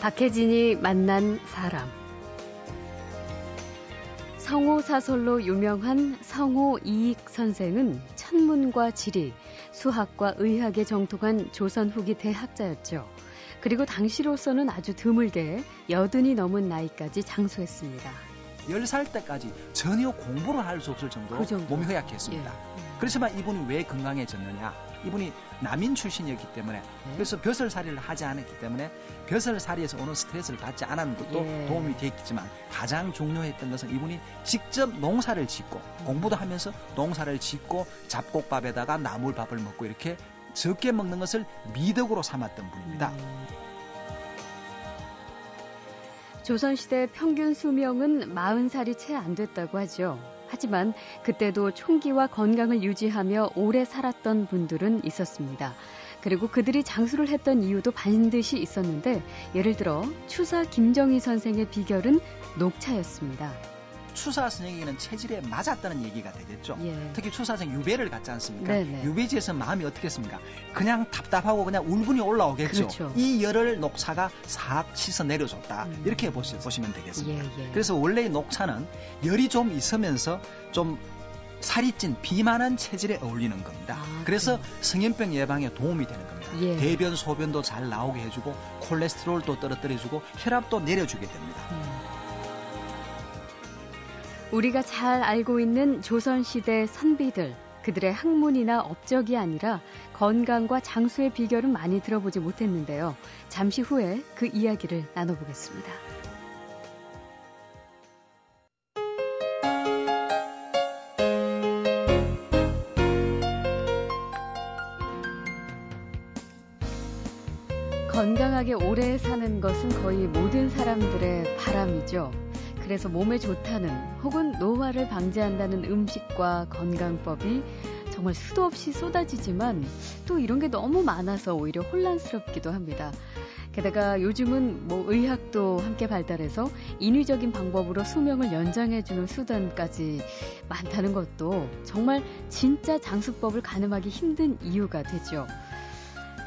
박해진이 만난 사람. 성호 사설로 유명한 성호 이익 선생은 천문과 지리, 수학과 의학에 정통한 조선 후기 대학자였죠. 그리고 당시로서는 아주 드물게 80이 넘은 나이까지 장수했습니다. 10살 때까지 전혀 공부를 할 수 없을 정도로 몸이 허약했습니다. 예. 그렇지만 이분이 왜 건강해졌느냐? 이분이 남인 출신이었기 때문에, 그래서 벼슬살이를 하지 않았기 때문에 벼슬살이에서 오는 스트레스를 받지 않은 것도 도움이 됐겠지만, 가장 중요했던 것은 이분이 직접 농사를 짓고, 공부도 하면서 농사를 짓고 잡곡밥에다가 나물밥을 먹고 이렇게 적게 먹는 것을 미덕으로 삼았던 분입니다. 조선시대 평균 수명은 40살이 채 안 됐다고 하죠. 하지만 그때도 총기와 건강을 유지하며 오래 살았던 분들은 있었습니다. 그리고 그들이 장수를 했던 이유도 반드시 있었는데, 예를 들어 추사 김정희 선생의 비결은 녹차였습니다. 추사 선생에게는 체질에 맞았다는 얘기가 되겠죠. 특히 추사 선생 유배를 갔지 않습니까? 유배지에서 마음이 어떻겠습니까? 그냥 답답하고 그냥 울분이 올라오겠죠. 이 열을 녹차가 싹 씻어 내려줬다. 이렇게 보시면 되겠습니다. 그래서 원래 녹차는 열이 좀 있으면서 좀 살이 찐 비만한 체질에 어울리는 겁니다. 그래서 성인병 예방에 도움이 되는 겁니다. 대변, 소변도 잘 나오게 해주고, 콜레스테롤도 떨어뜨려주고, 혈압도 내려주게 됩니다. 우리가 잘 알고 있는 조선시대 선비들, 그들의 학문이나 업적이 아니라 건강과 장수의 비결은 많이 들어보지 못했는데요. 잠시 후에 그 이야기를 나눠보겠습니다. 건강하게 오래 사는 것은 거의 모든 사람들의 바람이죠. 그래서 몸에 좋다는, 혹은 노화를 방지한다는 음식과 건강법이 정말 수도 없이 쏟아지지만, 또 이런 게 너무 많아서 오히려 혼란스럽기도 합니다. 게다가 요즘은 의학도 함께 발달해서 인위적인 방법으로 수명을 연장해주는 수단까지 많다는 것도 정말 진짜 장수법을 가늠하기 힘든 이유가 되죠.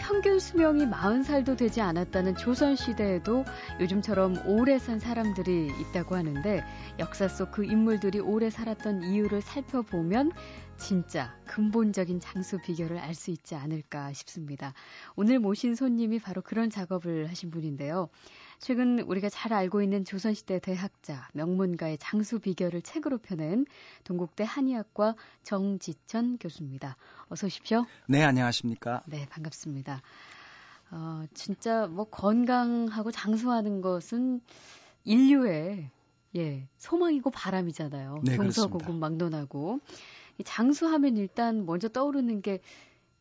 평균 수명이 40살도 되지 않았다는 조선시대에도 요즘처럼 오래 산 사람들이 있다고 하는데, 역사 속 그 인물들이 오래 살았던 이유를 살펴보면 진짜 근본적인 장수 비결을 알 수 있지 않을까 싶습니다. 오늘 모신 손님이 바로 그런 작업을 하신 분인데요. 최근 우리가 잘 알고 있는 조선시대 대학자, 명문가의 장수 비결을 책으로 펴낸 동국대 한의학과 정지천 교수입니다. 어서 오십시오. 네, 안녕하십니까. 네, 반갑습니다. 진짜 건강하고 장수하는 것은 인류의 소망이고 바람이잖아요. 네, 동서고금 막론하고. 장수하면 일단 먼저 떠오르는 게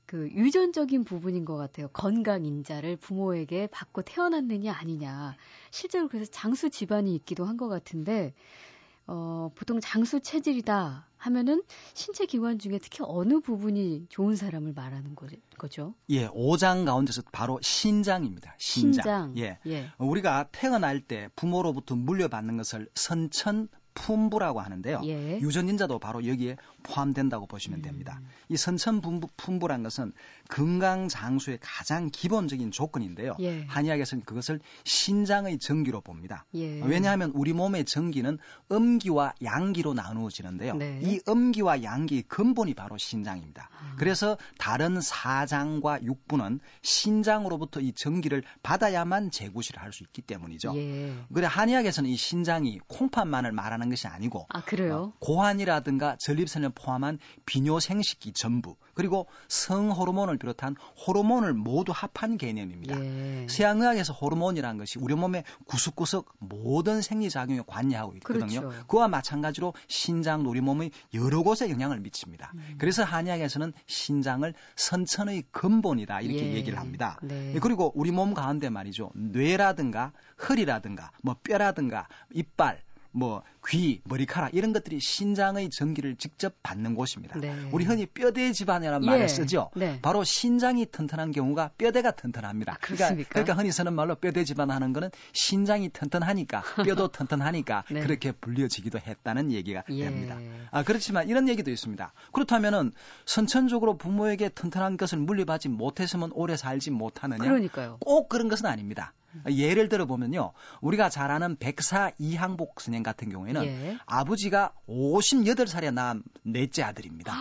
그 유전적인 부분인 것 같아요. 건강 인자를 부모에게 받고 태어났느냐 아니냐. 실제로 그래서 장수 집안이 있기도 한 것 같은데, 보통 장수 체질이다 하면은 신체 기관 중에 특히 어느 부분이 좋은 사람을 말하는 거죠? 예, 5장 가운데서 바로 신장입니다. 신장. 우리가 태어날 때 부모로부터 물려받는 것을 선천 품부라고 하는데요. 유전인자도 바로 여기에 포함된다고 보시면 됩니다. 이 선천품부란 것은 건강장수의 가장 기본적인 조건인데요. 한의학에서는 그것을 신장의 정기로 봅니다. 왜냐하면 우리 몸의 정기는 음기와 양기로 나누어지는데요. 이 음기와 양기의 근본이 바로 신장입니다. 그래서 다른 사장과 육부는 신장으로부터 이 정기를 받아야만 재구실을 할 수 있기 때문이죠. 그래 한의학에서는 이 신장이 콩팥만을 말하는 것이 아니고, 고환이라든가 전립선을 포함한 비뇨생식기 전부, 그리고 성호르몬을 비롯한 호르몬을 모두 합한 개념입니다. 서양의학에서 호르몬이라는 것이 우리 몸의 구석구석 모든 생리작용에 관여하고 있거든요. 그와 마찬가지로 신장, 우리 몸의 여러 곳에 영향을 미칩니다. 그래서 한의학에서는 신장을 선천의 근본이다, 이렇게 얘기를 합니다. 그리고 우리 몸 가운데 말이죠, 뇌라든가 허리라든가 뼈라든가 이빨, 귀, 머리카락, 이런 것들이 신장의 전기를 직접 받는 곳입니다. 우리 흔히 뼈대 집안이라는 말을 쓰죠. 바로 신장이 튼튼한 경우가 뼈대가 튼튼합니다. 그러니까 흔히 쓰는 말로 뼈대 집안 하는 거는 신장이 튼튼하니까, 뼈도 튼튼하니까 그렇게 불려지기도 했다는 얘기가 됩니다. 그렇지만 이런 얘기도 있습니다. 그렇다면은 선천적으로 부모에게 튼튼한 것을 물려받지 못했으면 오래 살지 못하느냐? 꼭 그런 것은 아닙니다. 예를 들어보면요. 우리가 잘 아는 백사 이항복 스님 같은 경우에는 예. 아버지가 58살에 낳은 넷째 아들입니다.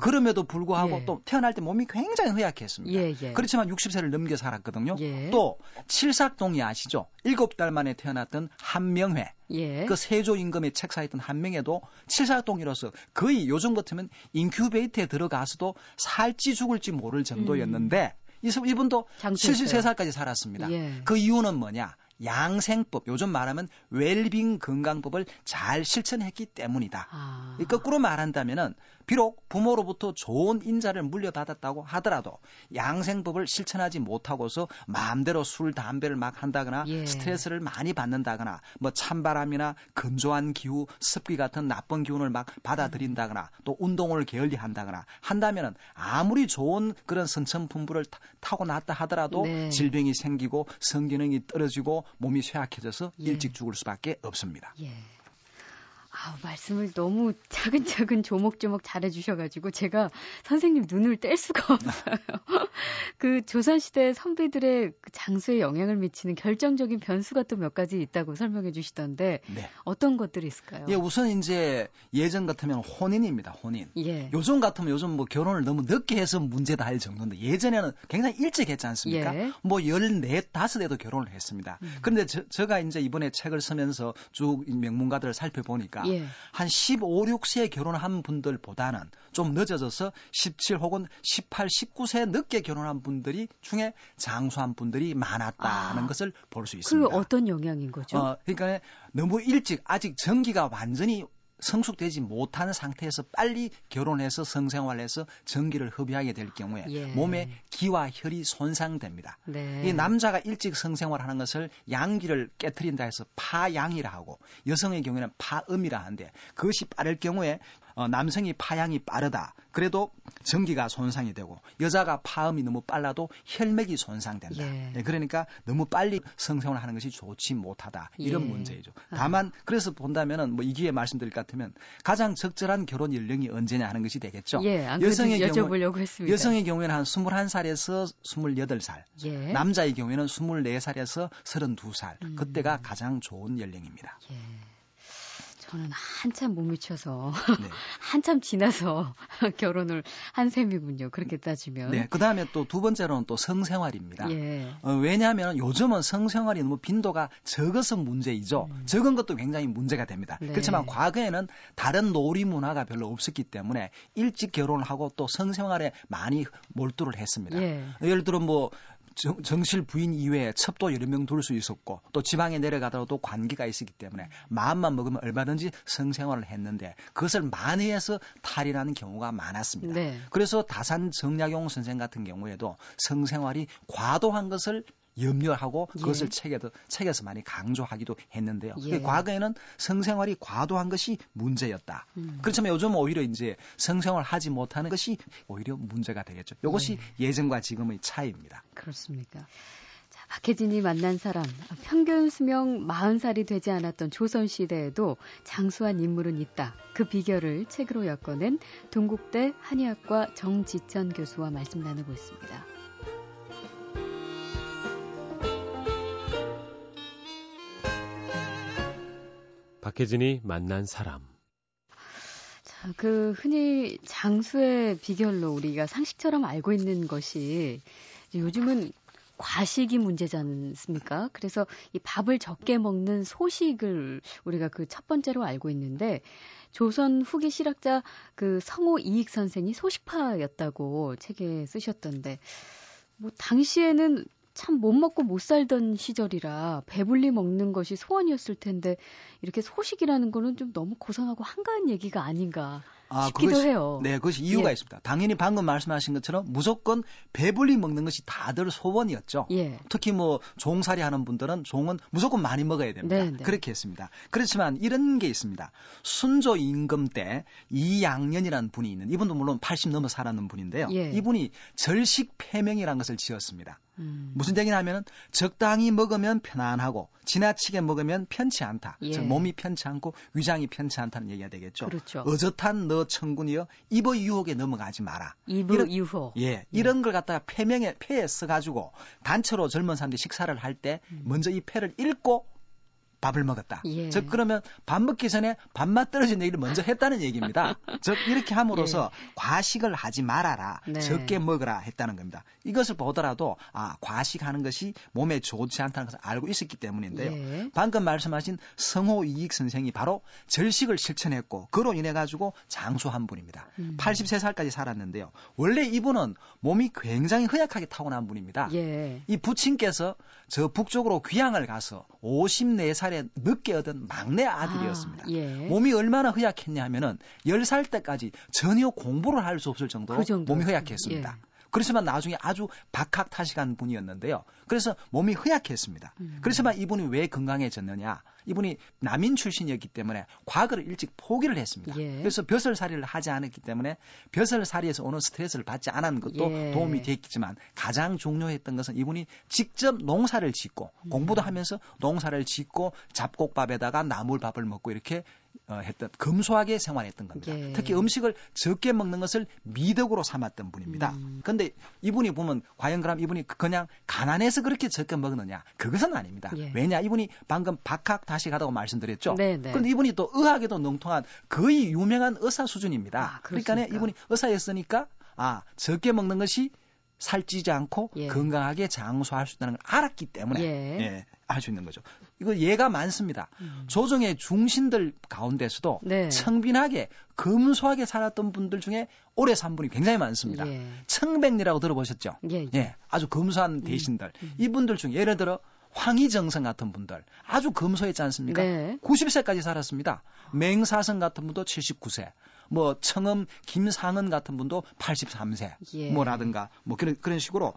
그럼에도 불구하고 예. 또 태어날 때 몸이 굉장히 허약했습니다. 예, 예. 그렇지만 60세를 넘겨 살았거든요. 예. 또 칠삭동이 아시죠? 7달 만에 태어났던 한명회. 예. 그 세조 임금의 책사했던 한명회도 칠삭동이로서 거의 요즘 같으면 인큐베이터에 들어가서도 살지 죽을지 모를 정도였는데 이분도 73살까지 살았습니다. 예. 그 이유는 뭐냐? 양생법, 요즘 말하면 웰빙 건강법을 잘 실천했기 때문이다. 아. 거꾸로 말한다면은 비록 부모로부터 좋은 인자를 물려받았다고 하더라도 양생법을 실천하지 못하고서 마음대로 술, 담배를 막 한다거나 예. 스트레스를 많이 받는다거나 뭐 찬바람이나 건조한 기후, 습기 같은 나쁜 기운을 막 받아들인다거나 또 운동을 게을리한다거나 한다면은 아무리 좋은 그런 선천분부를 타고났다 하더라도 네. 질병이 생기고 성기능이 떨어지고 몸이 쇠약해져서 예. 일찍 죽을 수밖에 없습니다. 예. 말씀을 너무 차근차근 조목조목 잘해주셔가지고 제가 선생님 눈을 뗄 수가 없어요. 그 조선시대 선비들의 장수에 영향을 미치는 결정적인 변수가 또 몇 가지 있다고 설명해 주시던데 네. 어떤 것들이 있을까요? 예, 우선 이제 예전 같으면 혼인입니다. 혼인. 예. 요즘 같으면 요즘 뭐 결혼을 너무 늦게 해서 문제다 할 정도인데 예전에는 굉장히 일찍 했지 않습니까? 예. 뭐 14, 15대도 결혼을 했습니다. 그런데 제가 이제 이번에 책을 쓰면서 쭉 명문가들을 살펴보니까 예. 한 15, 16세에 결혼한 분들보다는 좀 늦어져서 17 혹은 18, 19세 늦게 결혼한 분들이 중에 장수한 분들이 많았다는 것을 볼 수 있습니다. 그 어떤 영향인 거죠? 그러니까 너무 일찍 아직 정기가 완전히 성숙되지 못한 상태에서 빨리 결혼해서 성생활해서 정기를 흡입하게 될 경우에 예. 몸에 기와 혈이 손상됩니다. 네. 이 남자가 일찍 성생활하는 것을 양기를 깨트린다 해서 파양이라 하고 여성의 경우에는 파음이라 하는데 그것이 빠를 경우에 남성이 파양이 빠르다. 그래도 정기가 손상이 되고 여자가 파음이 너무 빨라도 혈맥이 손상된다. 예. 네, 그러니까 너무 빨리 성생활을 하는 것이 좋지 못하다. 이런 예. 문제이죠. 다만 그래서 본다면은 뭐 이 기회에 말씀드릴 것 같으면 가장 적절한 결혼 연령이 언제냐 하는 것이 되겠죠. 예, 여성의 여쭤보려고 했습니다. 여성의 경우에는 한 21살에서 28살, 예. 남자의 경우에는 24살에서 32살. 그때가 가장 좋은 연령입니다. 예. 저는 한참 못 미쳐서 네. 한참 지나서 결혼을 한 셈이군요. 그렇게 따지면. 네. 그다음에 또 두 번째로는 또 성생활입니다. 예. 왜냐하면 요즘은 성생활이 너무 빈도가 적어서 문제이죠. 적은 것도 굉장히 문제가 됩니다. 네. 그렇지만 과거에는 다른 놀이 문화가 별로 없었기 때문에 일찍 결혼을 하고 또 성생활에 많이 몰두를 했습니다. 예. 예를 들어 뭐 정실 부인 이외에 첩도 여러 명 둘 수 있었고 또 지방에 내려가더라도 관계가 있었기 때문에 마음만 먹으면 얼마든지 성생활을 했는데 그것을 만회해서 탈이라는 경우가 많았습니다. 네. 그래서 다산 정약용 선생 같은 경우에도 성생활이 과도한 것을 염려하고 그것을 예. 책에서 많이 강조하기도 했는데요. 예. 과거에는 성생활이 과도한 것이 문제였다. 그렇지만 요즘 오히려 이제 성생활 하지 못하는 것이 오히려 문제가 되겠죠. 이것이 예. 예전과 지금의 차이입니다. 그렇습니까? 자, 박혜진이 만난 사람. 평균 수명 40살이 되지 않았던 조선시대에도 장수한 인물은 있다. 그 비결을 책으로 엮어낸 동국대 한의학과 정지천 교수와 말씀 나누고 있습니다. 박혜진이 만난 사람. 자, 그 흔히 장수의 비결로 우리가 상식처럼 알고 있는 것이 요즘은 과식이 문제지 않습니까? 그래서 이 밥을 적게 먹는 소식을 우리가 그 첫 번째로 알고 있는데 조선 후기 실학자 그 성호 이익 선생이 소식파였다고 책에 쓰셨던데 뭐 당시에는 참 못 먹고 못 살던 시절이라 배불리 먹는 것이 소원이었을 텐데 이렇게 소식이라는 거는 좀 너무 고상하고 한가한 얘기가 아닌가 싶기도 해요. 네, 그것이 이유가 예. 있습니다. 당연히 방금 말씀하신 것처럼 무조건 배불리 먹는 것이 다들 소원이었죠. 예. 특히 뭐 종살이 하는 분들은 종은 무조건 많이 먹어야 됩니다. 네네. 그렇게 했습니다. 그렇지만 이런 게 있습니다. 순조 임금 때 이양년이라는 분이 있는 이분도 물론 80 넘어 살았는 분인데요. 예. 이분이 절식 폐명이라는 것을 지었습니다. 무슨 얘기냐 하면 적당히 먹으면 편안하고 지나치게 먹으면 편치 않다. 예. 즉 몸이 편치 않고 위장이 편치 않다는 얘기가 되겠죠. 그렇죠. 어젓한 너 천군이여 이의 유혹에 넘어가지 마라. 이의 유혹. 예, 이런 걸 갖다가 폐에 써가지고 단체로 젊은 사람들이 식사를 할 때 먼저 이 폐를 읽고 밥을 먹었다. 예. 즉 그러면 밥 먹기 전에 밥맛 떨어진 얘기를 먼저 했다는 얘기입니다. 즉 이렇게 함으로써 예. 과식을 하지 말아라. 네. 적게 먹으라 했다는 겁니다. 이것을 보더라도 아 과식하는 것이 몸에 좋지 않다는 것을 알고 있었기 때문인데요. 예. 방금 말씀하신 성호 이익 선생이 바로 절식을 실천했고 그로 인해 가지고 장수한 분입니다. 83살까지 살았는데요. 원래 이분은 몸이 굉장히 허약하게 타고난 분입니다. 예. 이 부친께서 저 북쪽으로 귀양을 가서 54살 늦게 얻은 막내 아들이었습니다. 아, 예. 몸이 얼마나 허약했냐 하면은 10살 때까지 전혀 공부를 할 수 없을 정도로 몸이 허약했습니다. 예. 그렇지만 나중에 아주 박학다식한 분이었는데요. 그래서 몸이 허약했습니다. 그렇지만 이분이 왜 건강해졌느냐. 이분이 남인 출신이었기 때문에 과거를 일찍 포기를 했습니다. 예. 그래서 벼슬살이를 하지 않았기 때문에 벼슬살이에서 오는 스트레스를 받지 않은 것도 예. 도움이 됐겠지만 가장 중요했던 것은 이분이 직접 농사를 짓고 공부도 하면서 농사를 짓고 잡곡밥에다가 나물밥을 먹고 이렇게 했던 검소하게 생활했던 겁니다. 예. 특히 음식을 적게 먹는 것을 미덕으로 삼았던 분입니다. 그런데 이분이 보면 과연 그럼 이분이 그냥 가난해서 그렇게 적게 먹느냐 그것은 아닙니다. 예. 왜냐 이분이 방금 박학다식하다고 말씀드렸죠. 네네. 그런데 이분이 또 의학에도 능통한 거의 유명한 의사 수준입니다. 아, 그러니까 이분이 의사였으니까 아 적게 먹는 것이 살찌지 않고 예. 건강하게 장수할 수 있다는 걸 알았기 때문에 예. 예, 할 수 있는 거죠. 이거 예가 많습니다. 조정의 중신들 가운데서도 네. 청빈하게 검소하게 살았던 분들 중에 오래 산 분이 굉장히 많습니다. 예. 청백리라고 들어보셨죠? 예. 예, 아주 검소한 대신들. 이분들 중에 예를 들어 황희정성 같은 분들 아주 검소했지 않습니까? 네. 90세까지 살았습니다. 맹사성 같은 분도 79세. 뭐 청음 김상은 같은 분도 83세 예. 뭐라든가 뭐 그런 식으로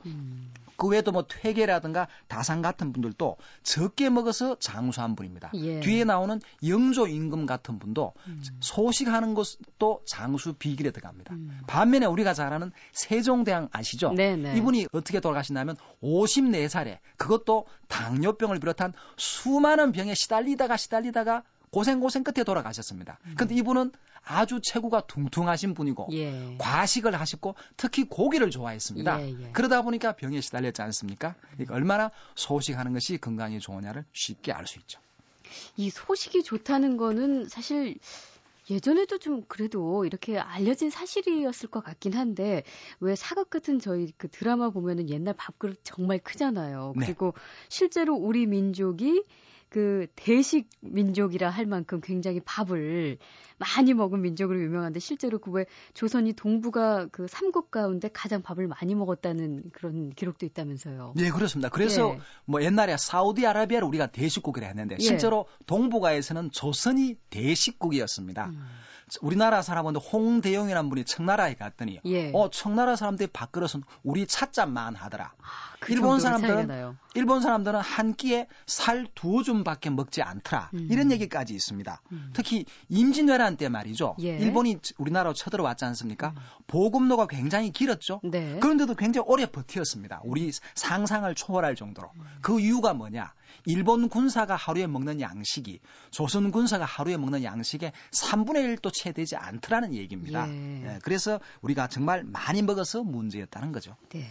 그 외에도 뭐 퇴계라든가 다산 같은 분들도 적게 먹어서 장수한 분입니다. 예. 뒤에 나오는 영조 임금 같은 분도 소식하는 것도 장수 비길에 들어갑니다. 반면에 우리가 잘 아는 세종대왕 아시죠? 네네. 이분이 어떻게 돌아가시냐면 54살에 그것도 당뇨병을 비롯한 수많은 병에 시달리다가 고생 끝에 돌아가셨습니다. 그런데 이분은 아주 체구가 둥퉁하신 분이고 예. 과식을 하셨고 특히 고기를 좋아했습니다. 예, 예. 그러다 보니까 병에 시달렸지 않습니까? 그러니까 얼마나 소식하는 것이 건강에 좋으냐를 쉽게 알 수 있죠. 이 소식이 좋다는 거는 사실 예전에도 좀 그래도 이렇게 알려진 사실이었을 것 같긴 한데 왜 사극 같은 저희 그 드라마 보면은 옛날 밥그릇 정말 크잖아요. 그리고 네. 실제로 우리 민족이 그 대식 민족이라 할 만큼 굉장히 밥을 많이 먹은 민족으로 유명한데 실제로 그 외 조선이 동부가 그 삼국 가운데 가장 밥을 많이 먹었다는 그런 기록도 있다면서요. 네, 그렇습니다. 그래서 예. 뭐 옛날에 사우디아라비아를 우리가 대식국이라 했는데 실제로 예. 동북아에서는 조선이 대식국이었습니다. 우리나라 사람은 홍대용이라는 분이 청나라에 갔더니 예. 청나라 사람들이 밥그릇은 우리 찻잔만 하더라. 아, 그 일본 사람들은 한 끼에 살 2줌밖에 먹지 않더라. 이런 얘기까지 있습니다. 특히 임진왜란 때 말이죠. 예. 일본이 우리나라로 쳐들어왔지 않습니까? 보급로가 굉장히 길었죠. 네. 그런데도 굉장히 오래 버텼습니다. 우리 상상을 초월할 정도로. 그 이유가 뭐냐? 일본 군사가 하루에 먹는 양식이 조선 군사가 하루에 먹는 양식의 3분의 1도 채 되지 않더라는 얘기입니다. 예. 예, 그래서 우리가 정말 많이 먹어서 문제였다는 거죠. 네.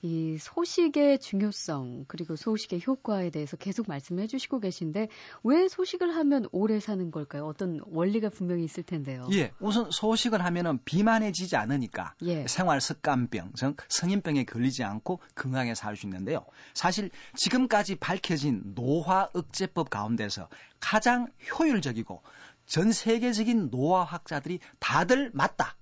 이 소식의 중요성 그리고 소식의 효과에 대해서 계속 말씀해 주시고 계신데 왜 소식을 하면 오래 사는 걸까요? 어떤 원리가 분명히 있을 텐데요. 예, 우선 소식을 하면은 비만해지지 않으니까 예. 생활 습관병, 즉 성인병에 걸리지 않고 건강하게 살 수 있는데요. 사실 지금까지 밝혀진 노화 억제법 가운데서 가장 효율적이고 전 세계적인 노화학자들이 다들 맞다.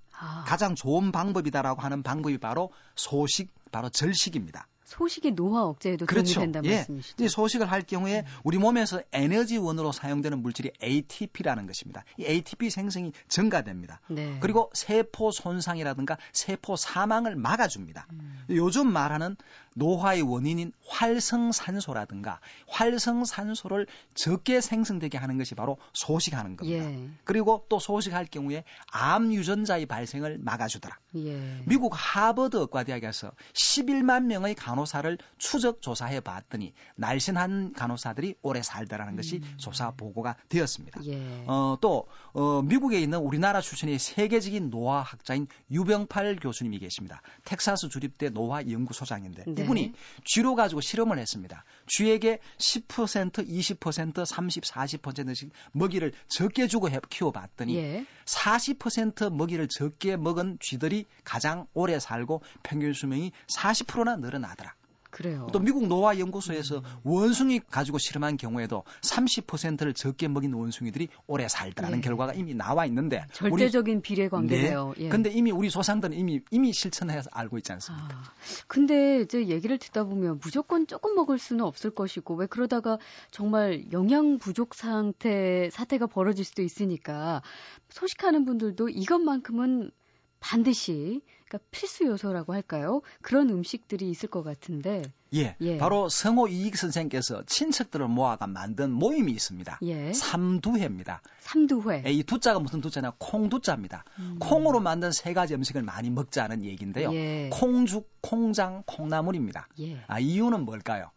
가장 좋은 방법이다라고 하는 방법이 바로 소식, 바로 절식입니다. 소식이 노화 억제에도 그렇죠. 도움이 된다는 예. 말씀이시죠? 이 소식을 할 경우에 우리 몸에서 에너지원으로 사용되는 물질이 ATP라는 것입니다. 이 ATP 생성이 증가됩니다. 네. 그리고 세포 손상이라든가 세포 사망을 막아줍니다. 요즘 말하는 노화의 원인인 활성산소라든가 활성산소를 적게 생성되게 하는 것이 바로 소식하는 겁니다. 예. 그리고 또 소식할 경우에 암 유전자의 발생을 막아주더라. 예. 미국 하버드 의과대학에서 11만 명의 간호사를 추적 조사해 봤더니 날씬한 간호사들이 오래 살더라는 것이 조사 보고가 되었습니다. 예. 또 미국에 있는 우리나라 출신의 세계적인 노화학자인 유병팔 교수님이 계십니다. 텍사스 주립대 노화연구소장인데 네. 이분이 쥐로 가지고 실험을 했습니다. 쥐에게 10%, 20%, 30, 40%씩 먹이를 적게 주고 키워봤더니 예. 40% 먹이를 적게 먹은 쥐들이 가장 오래 살고 평균 수명이 40%나 늘어나더라. 그래요. 또 미국 노화연구소에서 원숭이 가지고 실험한 경우에도 30%를 적게 먹인 원숭이들이 오래 살다라는 예. 결과가 이미 나와 있는데 절대적인 비례 관계예요. 네. 예. 근데 이미 우리 소상들은 이미 실천해서 알고 있지 않습니까? 근데 이제 얘기를 듣다 보면 무조건 조금 먹을 수는 없을 것이고 왜 그러다가 정말 영양 부족 사태가 벌어질 수도 있으니까 소식하는 분들도 이것만큼은 반드시 그러니까 필수 요소라고 할까요? 그런 음식들이 있을 것 같은데. 예. 바로 성호 이익 선생께서 친척들을 모아가 만든 모임이 있습니다. 예. 삼두회입니다. 삼두회. 이 두자가 무슨 두자냐? 콩두자입니다. 콩으로 만든 세 가지 음식을 많이 먹자는 얘기인데요. 예. 콩죽, 콩장, 콩나물입니다. 예. 이유는 뭘까요?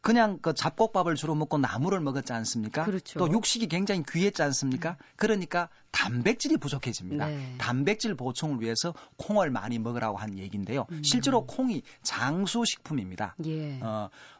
그냥 그 잡곡밥을 주로 먹고 나물을 먹었지 않습니까? 그렇죠. 또 육식이 굉장히 귀했지 않습니까? 그러니까 단백질이 부족해집니다. 네. 단백질 보충을 위해서 콩을 많이 먹으라고 한 얘기인데요. 실제로 콩이 장수식품입니다. 예.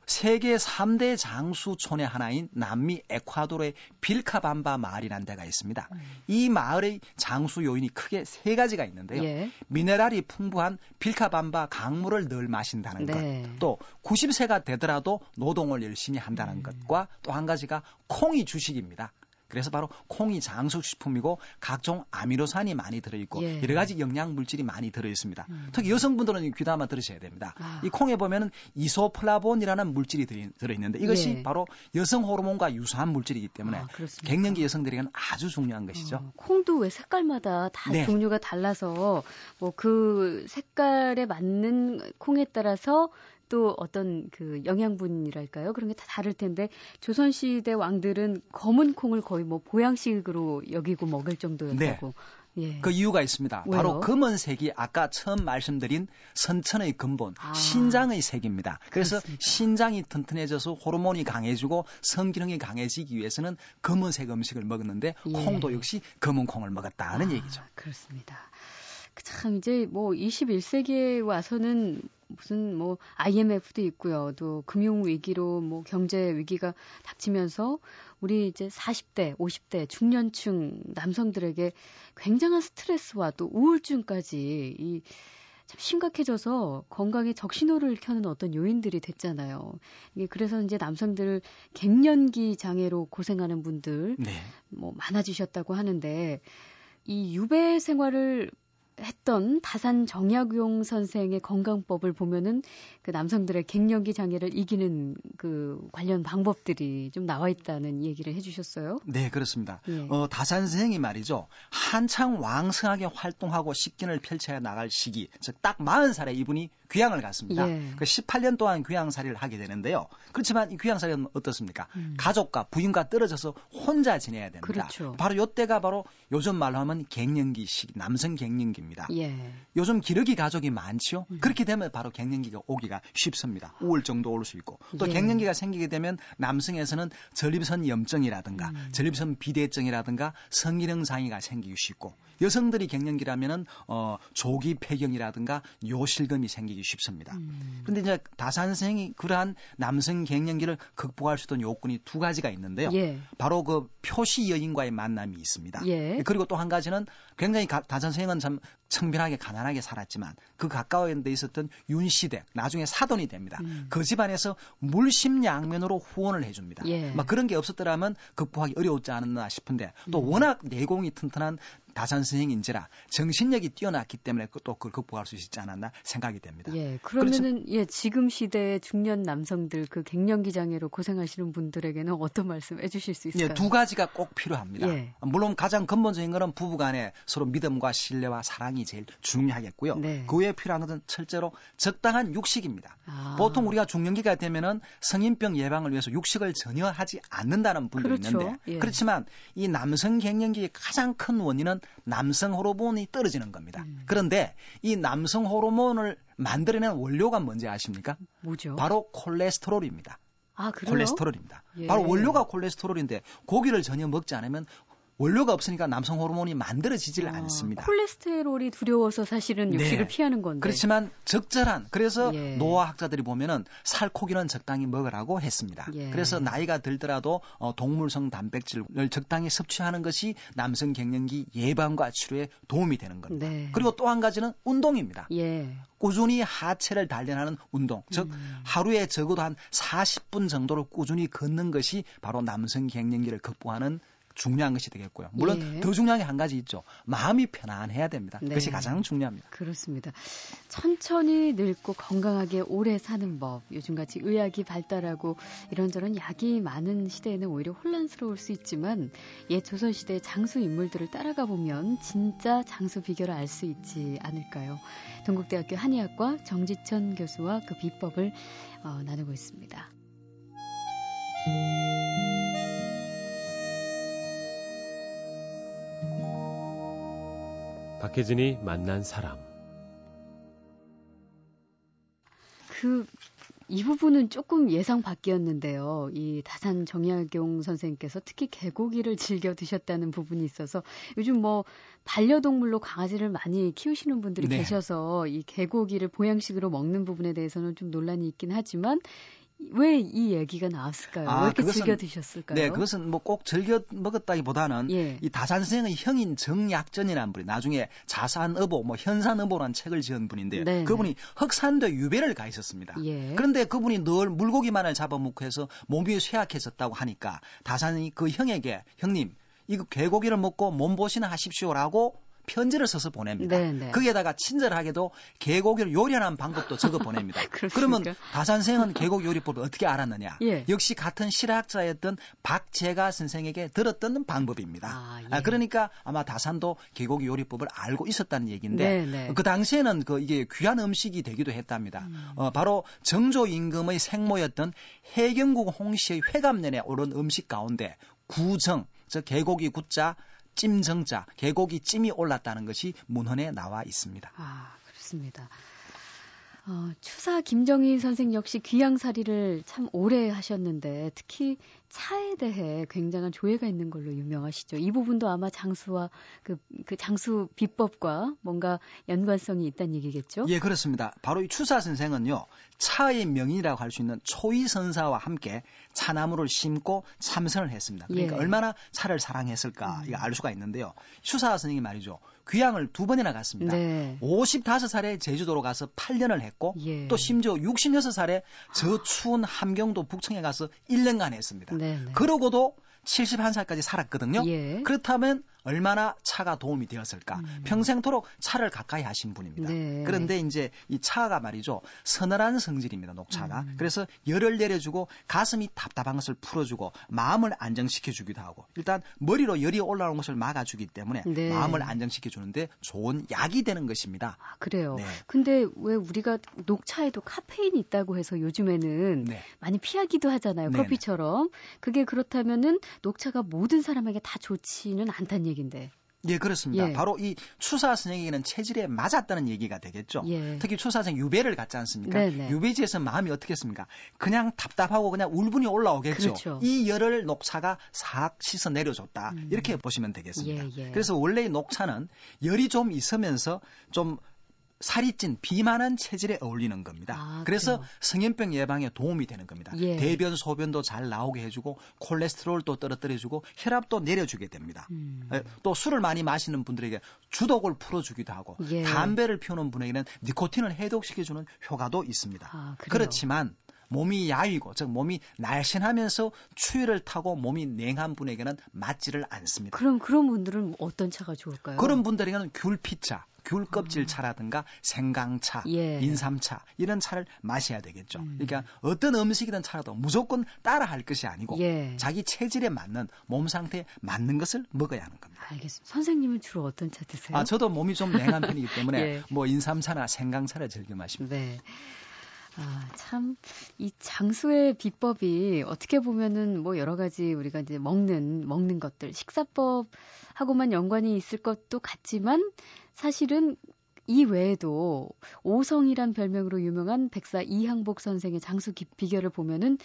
세계 3대 장수촌의 하나인 남미 에콰도르의 빌카밤바 마을이라는 데가 있습니다. 이 마을의 장수 요인이 크게 세 가지가 있는데요. 예. 미네랄이 풍부한 빌카밤바 강물을 늘 마신다는 네. 것, 또 90세가 되더라도 노동을 열심히 한다는 것과 또 한 가지가 콩이 주식입니다. 그래서 바로 콩이 장수식품이고 각종 아미노산이 많이 들어있고 예. 여러 가지 영양물질이 많이 들어있습니다. 특히 여성분들은 귀담아 들으셔야 됩니다. 이 콩에 보면은 이소플라본이라는 물질이 들어있는데 이것이 예. 바로 여성 호르몬과 유사한 물질이기 때문에 갱년기 여성들에게는 아주 중요한 것이죠. 콩도 왜 색깔마다 다 네. 종류가 달라서 뭐 그 색깔에 맞는 콩에 따라서 또 어떤 그 영양분이랄까요? 그런 게 다 다를 텐데 조선시대 왕들은 검은 콩을 거의 뭐 보양식으로 여기고 먹을 정도였다고. 네. 예. 그 이유가 있습니다. 왜요? 바로 검은색이 아까 처음 말씀드린 선천의 근본, 신장의 색입니다. 그래서 그렇습니다. 신장이 튼튼해져서 호르몬이 강해지고 성기능이 강해지기 위해서는 검은색 음식을 먹었는데 예. 콩도 역시 검은 콩을 먹었다는 얘기죠. 그렇습니다. 참 이제 뭐 21세기에 와서는 무슨 뭐 IMF도 있고요. 또 금융 위기로 뭐 경제 위기가 닥치면서 우리 이제 40대, 50대 중년층 남성들에게 굉장한 스트레스와 또 우울증까지 이 참 심각해져서 건강에 적신호를 켜는 어떤 요인들이 됐잖아요. 이게 그래서 이제 남성들 갱년기 장애로 고생하는 분들 네. 뭐 많아지셨다고 하는데 이 유배 생활을 했던 다산 정약용 선생의 건강법을 보면은 그 남성들의 갱년기 장애를 이기는 그 관련 방법들이 좀 나와 있다는 얘기를 해주셨어요. 네, 그렇습니다. 예. 다산 선생이 말이죠. 한창 왕성하게 활동하고 식견을 펼쳐 나갈 시기, 즉 딱 40살에 이분이 귀향을 갔습니다. 예. 18년 동안 귀향살이를 하게 되는데요. 그렇지만 이 귀향살이는 어떻습니까? 가족과 부인과 떨어져서 혼자 지내야 됩니다. 그렇죠. 바로 이때가 바로 요즘 말로 하면 갱년기 시기, 남성 갱년기. 예. 요즘 기러기 가족이 많지요. 그렇게 되면 바로 갱년기가 오기가 쉽습니다. 우울증도 올 수 있고 또 예. 갱년기가 생기게 되면 남성에서는 전립선 염증이라든가 전립선 비대증이라든가 성기능 장애가 생기기 쉽고 여성들이 갱년기라면은 조기 폐경이라든가 요실금이 생기기 쉽습니다. 그런데 이제 다산생이 그러한 남성 갱년기를 극복할 수 있는 요건이 두 가지가 있는데요. 예. 바로 그 표시 여인과의 만남이 있습니다. 예. 그리고 또 한 가지는 굉장히 다산생은 참 청빈하게 가난하게 살았지만 그 가까운 데 있었던 윤시댁 나중에 사돈이 됩니다. 그 집안에서 물심양면으로 후원을 해줍니다. 예. 막 그런 게 없었더라면 극복하기 어려웠지 않았나 싶은데 또 워낙 내공이 튼튼한 다산 선생인지라 정신력이 뛰어났기 때문에 또 그걸 극복할 수 있지 않았나 생각이 됩니다. 예, 그러면은 예, 지금 시대의 중년 남성들 그 갱년기 장애로 고생하시는 분들에게는 어떤 말씀 해주실 수 있을까요? 예, 두 가지가 꼭 필요합니다. 예. 물론 가장 근본적인 것은 부부간에 서로 믿음과 신뢰와 사랑이 양이 제일 중요하겠고요. 네. 그 외에 필요한 것은 철저로 적당한 육식입니다. 아. 보통 우리가 중년기가 되면은 성인병 예방을 위해서 육식을 전혀 하지 않는다는 분도 그렇죠. 있는데 예. 그렇지만 이 남성 갱년기의 가장 큰 원인은 남성 호르몬이 떨어지는 겁니다. 그런데 이 남성 호르몬을 만들어내는 원료가 뭔지 아십니까? 뭐죠? 바로 콜레스테롤입니다. 아, 그래요? 콜레스테롤입니다. 예. 바로 원료가 콜레스테롤인데 고기를 전혀 먹지 않으면 원료가 없으니까 남성 호르몬이 만들어지질 않습니다. 콜레스테롤이 두려워서 사실은 육식을 피하는 건데. 그렇지만 적절한, 그래서 노화학자들이 보면은 살코기는 적당히 먹으라고 했습니다. 예. 그래서 나이가 들더라도 동물성 단백질을 적당히 섭취하는 것이 남성 갱년기 예방과 치료에 도움이 되는 겁니다. 네. 그리고 또 한 가지는 운동입니다. 예. 꾸준히 하체를 단련하는 운동, 즉 하루에 적어도 한 40분 정도를 꾸준히 걷는 것이 바로 남성 갱년기를 극복하는 중요한 것이 되겠고요. 물론 더 중요한 게 한 가지 있죠. 마음이 편안해야 됩니다. 네. 그것이 가장 중요합니다. 그렇습니다. 천천히 늙고 건강하게 오래 사는 법. 요즘같이 의학이 발달하고 이런저런 약이 많은 시대에는 오히려 혼란스러울 수 있지만 옛 조선시대의 장수 인물들을 따라가 보면 진짜 장수 비결을 알 수 있지 않을까요? 동국대학교 한의학과 정지천 교수와 그 비법을 나누고 있습니다. 박혜진이 만난 사람. 이 부분은 조금 예상 밖이었는데요. 이 다산 정약용 선생님께서 특히 개고기를 즐겨 드셨다는 부분이 있어서 요즘 뭐 반려동물로 강아지를 많이 키우시는 분들이 계셔서 이 개고기를 보양식으로 먹는 부분에 대해서는 좀 논란이 있긴 하지만 왜 이 얘기가 나왔을까요? 왜 이렇게 즐겨 드셨을까요? 네, 그것은 뭐 꼭 즐겨 먹었다기보다는 이 다산 선생의 형인 정약전이라는 분이 나중에 자산어보, 뭐 현산어보라는 책을 지은 분인데 그분이 흑산도에 유배를 가 있었습니다. 예. 그런데 그분이 늘 물고기만을 잡아먹고 해서 몸이 쇠약해졌다고 하니까 다산이 그 형에게 형님, 이거 개고기를 먹고 몸보신을 하십시오라고 편지를 써서 보냅니다. 네네. 거기에다가 친절하게도 개고기를 요리하는 방법도 적어 보냅니다. 그러면 다산생은 개고기 요리법을 어떻게 알았느냐? 역시 같은 실학자였던 박제가 선생에게 들었던 방법입니다. 그러니까 아마 다산도 개고기 요리법을 알고 있었다는 얘기인데 그 당시에는 이게 귀한 음식이 되기도 했답니다. 바로 정조 임금의 생모였던 해경국 홍씨의 회감년에 오른 음식 가운데 구정, 즉 개고기 구자 찜정자, 개고기 찜이 올랐다는 것이 문헌에 나와 있습니다. 아, 그렇습니다. 추사 김정희 선생 역시 귀양살이를 참 오래 하셨는데 특히 차에 대해 굉장한 조예가 있는 걸로 유명하시죠. 이 부분도 아마 장수와 그 장수 비법과 뭔가 연관성이 있다는 얘기겠죠? 예, 그렇습니다. 바로 이 추사 선생은요. 차의 명인이라고 할 수 있는 초의 선사와 함께 차나무를 심고 참선을 했습니다. 그러니까 얼마나 차를 사랑했을까 이거 알 수가 있는데요. 추사 선생이 말이죠. 귀양을 두 번이나 갔습니다. 55살에 제주도로 가서 8년을 했고 또 심지어 66살에 저 추운 함경도 북청에 가서 1년간 했습니다. 그러고도 71살까지 살았거든요. 그렇다면 얼마나 차가 도움이 되었을까. 평생토록 차를 가까이 하신 분입니다. 그런데 이제 이 차가 말이죠. 서늘한 성질입니다. 녹차가. 그래서 열을 내려주고 가슴이 답답한 것을 풀어주고 마음을 안정시켜주기도 하고 일단 머리로 열이 올라오는 것을 막아주기 때문에 마음을 안정시켜주는데 좋은 약이 되는 것입니다. 아, 그래요. 근데 왜 우리가 녹차에도 카페인이 있다고 해서 요즘에는 많이 피하기도 하잖아요. 커피처럼. 그게 그렇다면은 녹차가 모든 사람에게 다 좋지는 않다는 얘기죠. 예, 그렇습니다. 바로 이 추사 선생에게는 체질에 맞았다는 얘기가 되겠죠. 특히 추사 선생 유배를 갔지 않습니까? 유배지에서 마음이 어떻겠습니까? 그냥 답답하고 그냥 울분이 올라오겠죠. 이 열을 녹차가 싹 씻어 내려줬다. 이렇게 보시면 되겠습니다. 그래서 원래 이 녹차는 열이 좀 있으면서 좀 살이 찐 비만한 체질에 어울리는 겁니다. 그래서 성인병 예방에 도움이 되는 겁니다. 대변, 소변도 잘 나오게 해주고 콜레스테롤도 떨어뜨려주고 혈압도 내려주게 됩니다. 또 술을 많이 마시는 분들에게 주독을 풀어주기도 하고 담배를 피우는 분에게는 니코틴을 해독시켜주는 효과도 있습니다. 그렇지만 몸이 야위고, 즉 몸이 날씬하면서 추위를 타고 몸이 냉한 분에게는 맞지를 않습니다. 그럼 그런 분들은 어떤 차가 좋을까요? 그런 분들에게는 귤피차, 귤껍질차라든가 생강차, 예. 인삼차 이런 차를 마셔야 되겠죠. 그러니까 어떤 음식이든 차라도 무조건 따라할 것이 아니고 예. 자기 체질에 맞는, 몸 상태에 맞는 것을 먹어야 하는 겁니다. 알겠습니다. 선생님은 주로 어떤 차 드세요? 저도 몸이 좀 냉한 편이기 때문에 예. 뭐 인삼차나 생강차를 즐겨 마십니다. 네. 아, 참, 이 장수의 비법이 어떻게 보면은 뭐 여러 가지 우리가 이제 먹는 것들, 식사법하고만 연관이 있을 것도 같지만 사실은 이 외에도 오성이란 별명으로 유명한 백사 이항복 선생의 장수 비결을 보면은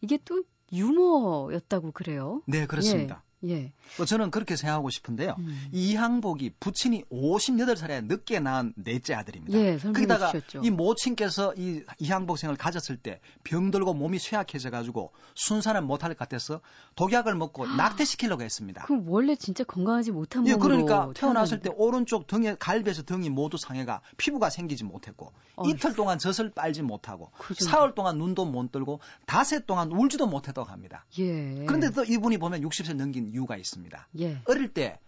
이게 또 유머였다고 그래요. 네, 그렇습니다. 예. 예. 저는 그렇게 생각하고 싶은데요. 이항복이 부친이 58살에 늦게 낳은 넷째 아들입니다. 예, 거기다가 주셨죠. 이 모친께서 이 이항복생을 가졌을 때 병들고 몸이 쇠약해져가지고 순산을 못할 것 같아서 독약을 먹고 낙태시키려고 했습니다. 그럼 원래 진짜 건강하지 못한 몸으로. 예, 그러니까 태어났을 때 오른쪽 등에 갈비에서 등이 모두 상해가 피부가 생기지 못했고 이틀 동안 젖을 빨지 못하고 사흘 동안 눈도 못 뜨고 닷새 동안 울지도 못했다고 합니다. 예. 그런데 또 이분이 보면 60세 넘긴 이유가 있습니다. 예. 어릴 때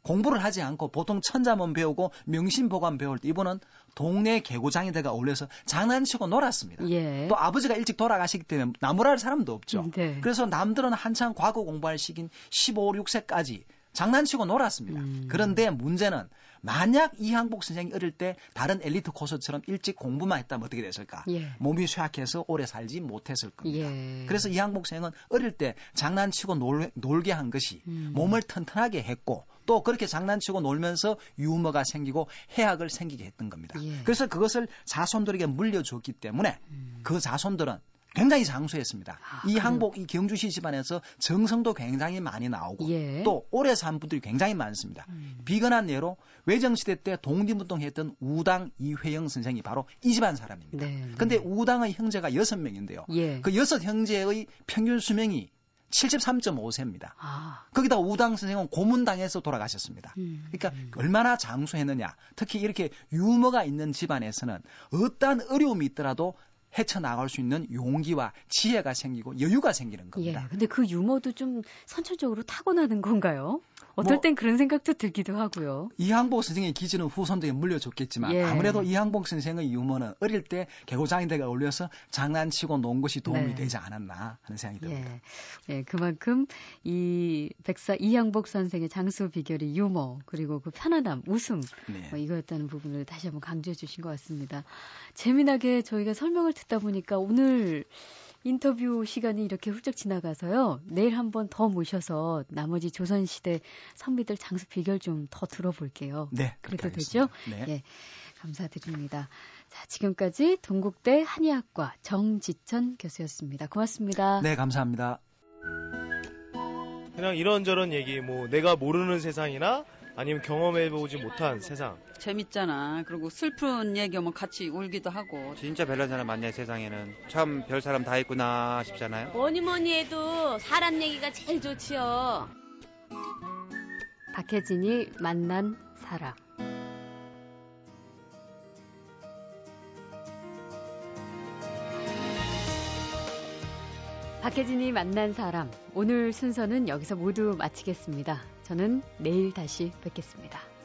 공부를 하지 않고 보통 천자문 배우고 명심보감 배울 때 이분은 동네 개구장이다가 어울려서 장난치고 놀았습니다. 예. 또 아버지가 일찍 돌아가시기 때문에 나무랄 사람도 없죠. 네. 그래서 남들은 한창 과거 공부할 시기인 15, 16세까지 장난치고 놀았습니다. 그런데 문제는 만약 이항복 선생이 어릴 때 다른 엘리트 고수처럼 일찍 공부만 했다면 어떻게 됐을까? 예. 몸이 쇠약해서 오래 살지 못했을 겁니다. 예. 그래서 이항복 선생은 어릴 때 장난치고 놀게 한 것이 몸을 튼튼하게 했고 또 그렇게 장난치고 놀면서 유머가 생기고 해학을 생기게 했던 겁니다. 예. 그래서 그것을 자손들에게 물려줬기 때문에 그 자손들은 굉장히 장수했습니다. 이항복, 이 경주시 집안에서 정성도 굉장히 많이 나오고 예. 또 오래 산 분들이 굉장히 많습니다. 비근한 예로 외정시대 때 독립운동했던 우당 이회영 선생이 바로 이 집안 사람입니다. 그런데 네. 우당의 형제가 6명인데요. 예. 그 6형제의 평균 수명이 73.5세입니다. 거기다 우당 선생은 고문당해서 돌아가셨습니다. 그러니까 얼마나 장수했느냐. 특히 이렇게 유머가 있는 집안에서는 어떠한 어려움이 있더라도 헤쳐나갈 수 있는 용기와 지혜가 생기고 여유가 생기는 겁니다. 예, 근데 그 유머도 좀 선천적으로 타고나는 건가요? 어떨 땐 그런 생각도 들기도 하고요. 이항복 선생의 기질은 후손들에게 물려줬겠지만 예. 아무래도 이항복 선생의 유머는 어릴 때 개구장이대가 올려서 장난치고 논 것이 도움이 네. 되지 않았나 하는 생각이 듭니다. 예. 예, 그만큼 이 백사 이항복 선생의 장수 비결이 유머 그리고 그 편안함, 웃음 네. 이거였다는 부분을 다시 한번 강조해 주신 것 같습니다. 재미나게 저희가 설명을 듣다 보니까 오늘 인터뷰 시간이 이렇게 훌쩍 지나가서요. 내일 한 번 더 모셔서 나머지 조선시대 선비들 장수 비결 좀 더 들어볼게요. 네, 그래도 되죠? 네. 예, 감사드립니다. 자, 지금까지 동국대 한의학과 정지천 교수였습니다. 고맙습니다. 네, 감사합니다. 그냥 이런저런 얘기, 뭐 내가 모르는 세상이나 아니면 경험해보지 못한 세상. 재밌잖아. 그리고 슬픈 얘기하면 같이 울기도 하고. 진짜 별난 사람 많네, 세상에는. 참 별 사람 다 있구나 싶잖아요. 뭐니뭐니 해도 사람 얘기가 제일 좋지요. 박혜진이 만난 사람. 박혜진이 만난 사람. 오늘 순서는 여기서 모두 마치겠습니다. 저는 내일 다시 뵙겠습니다.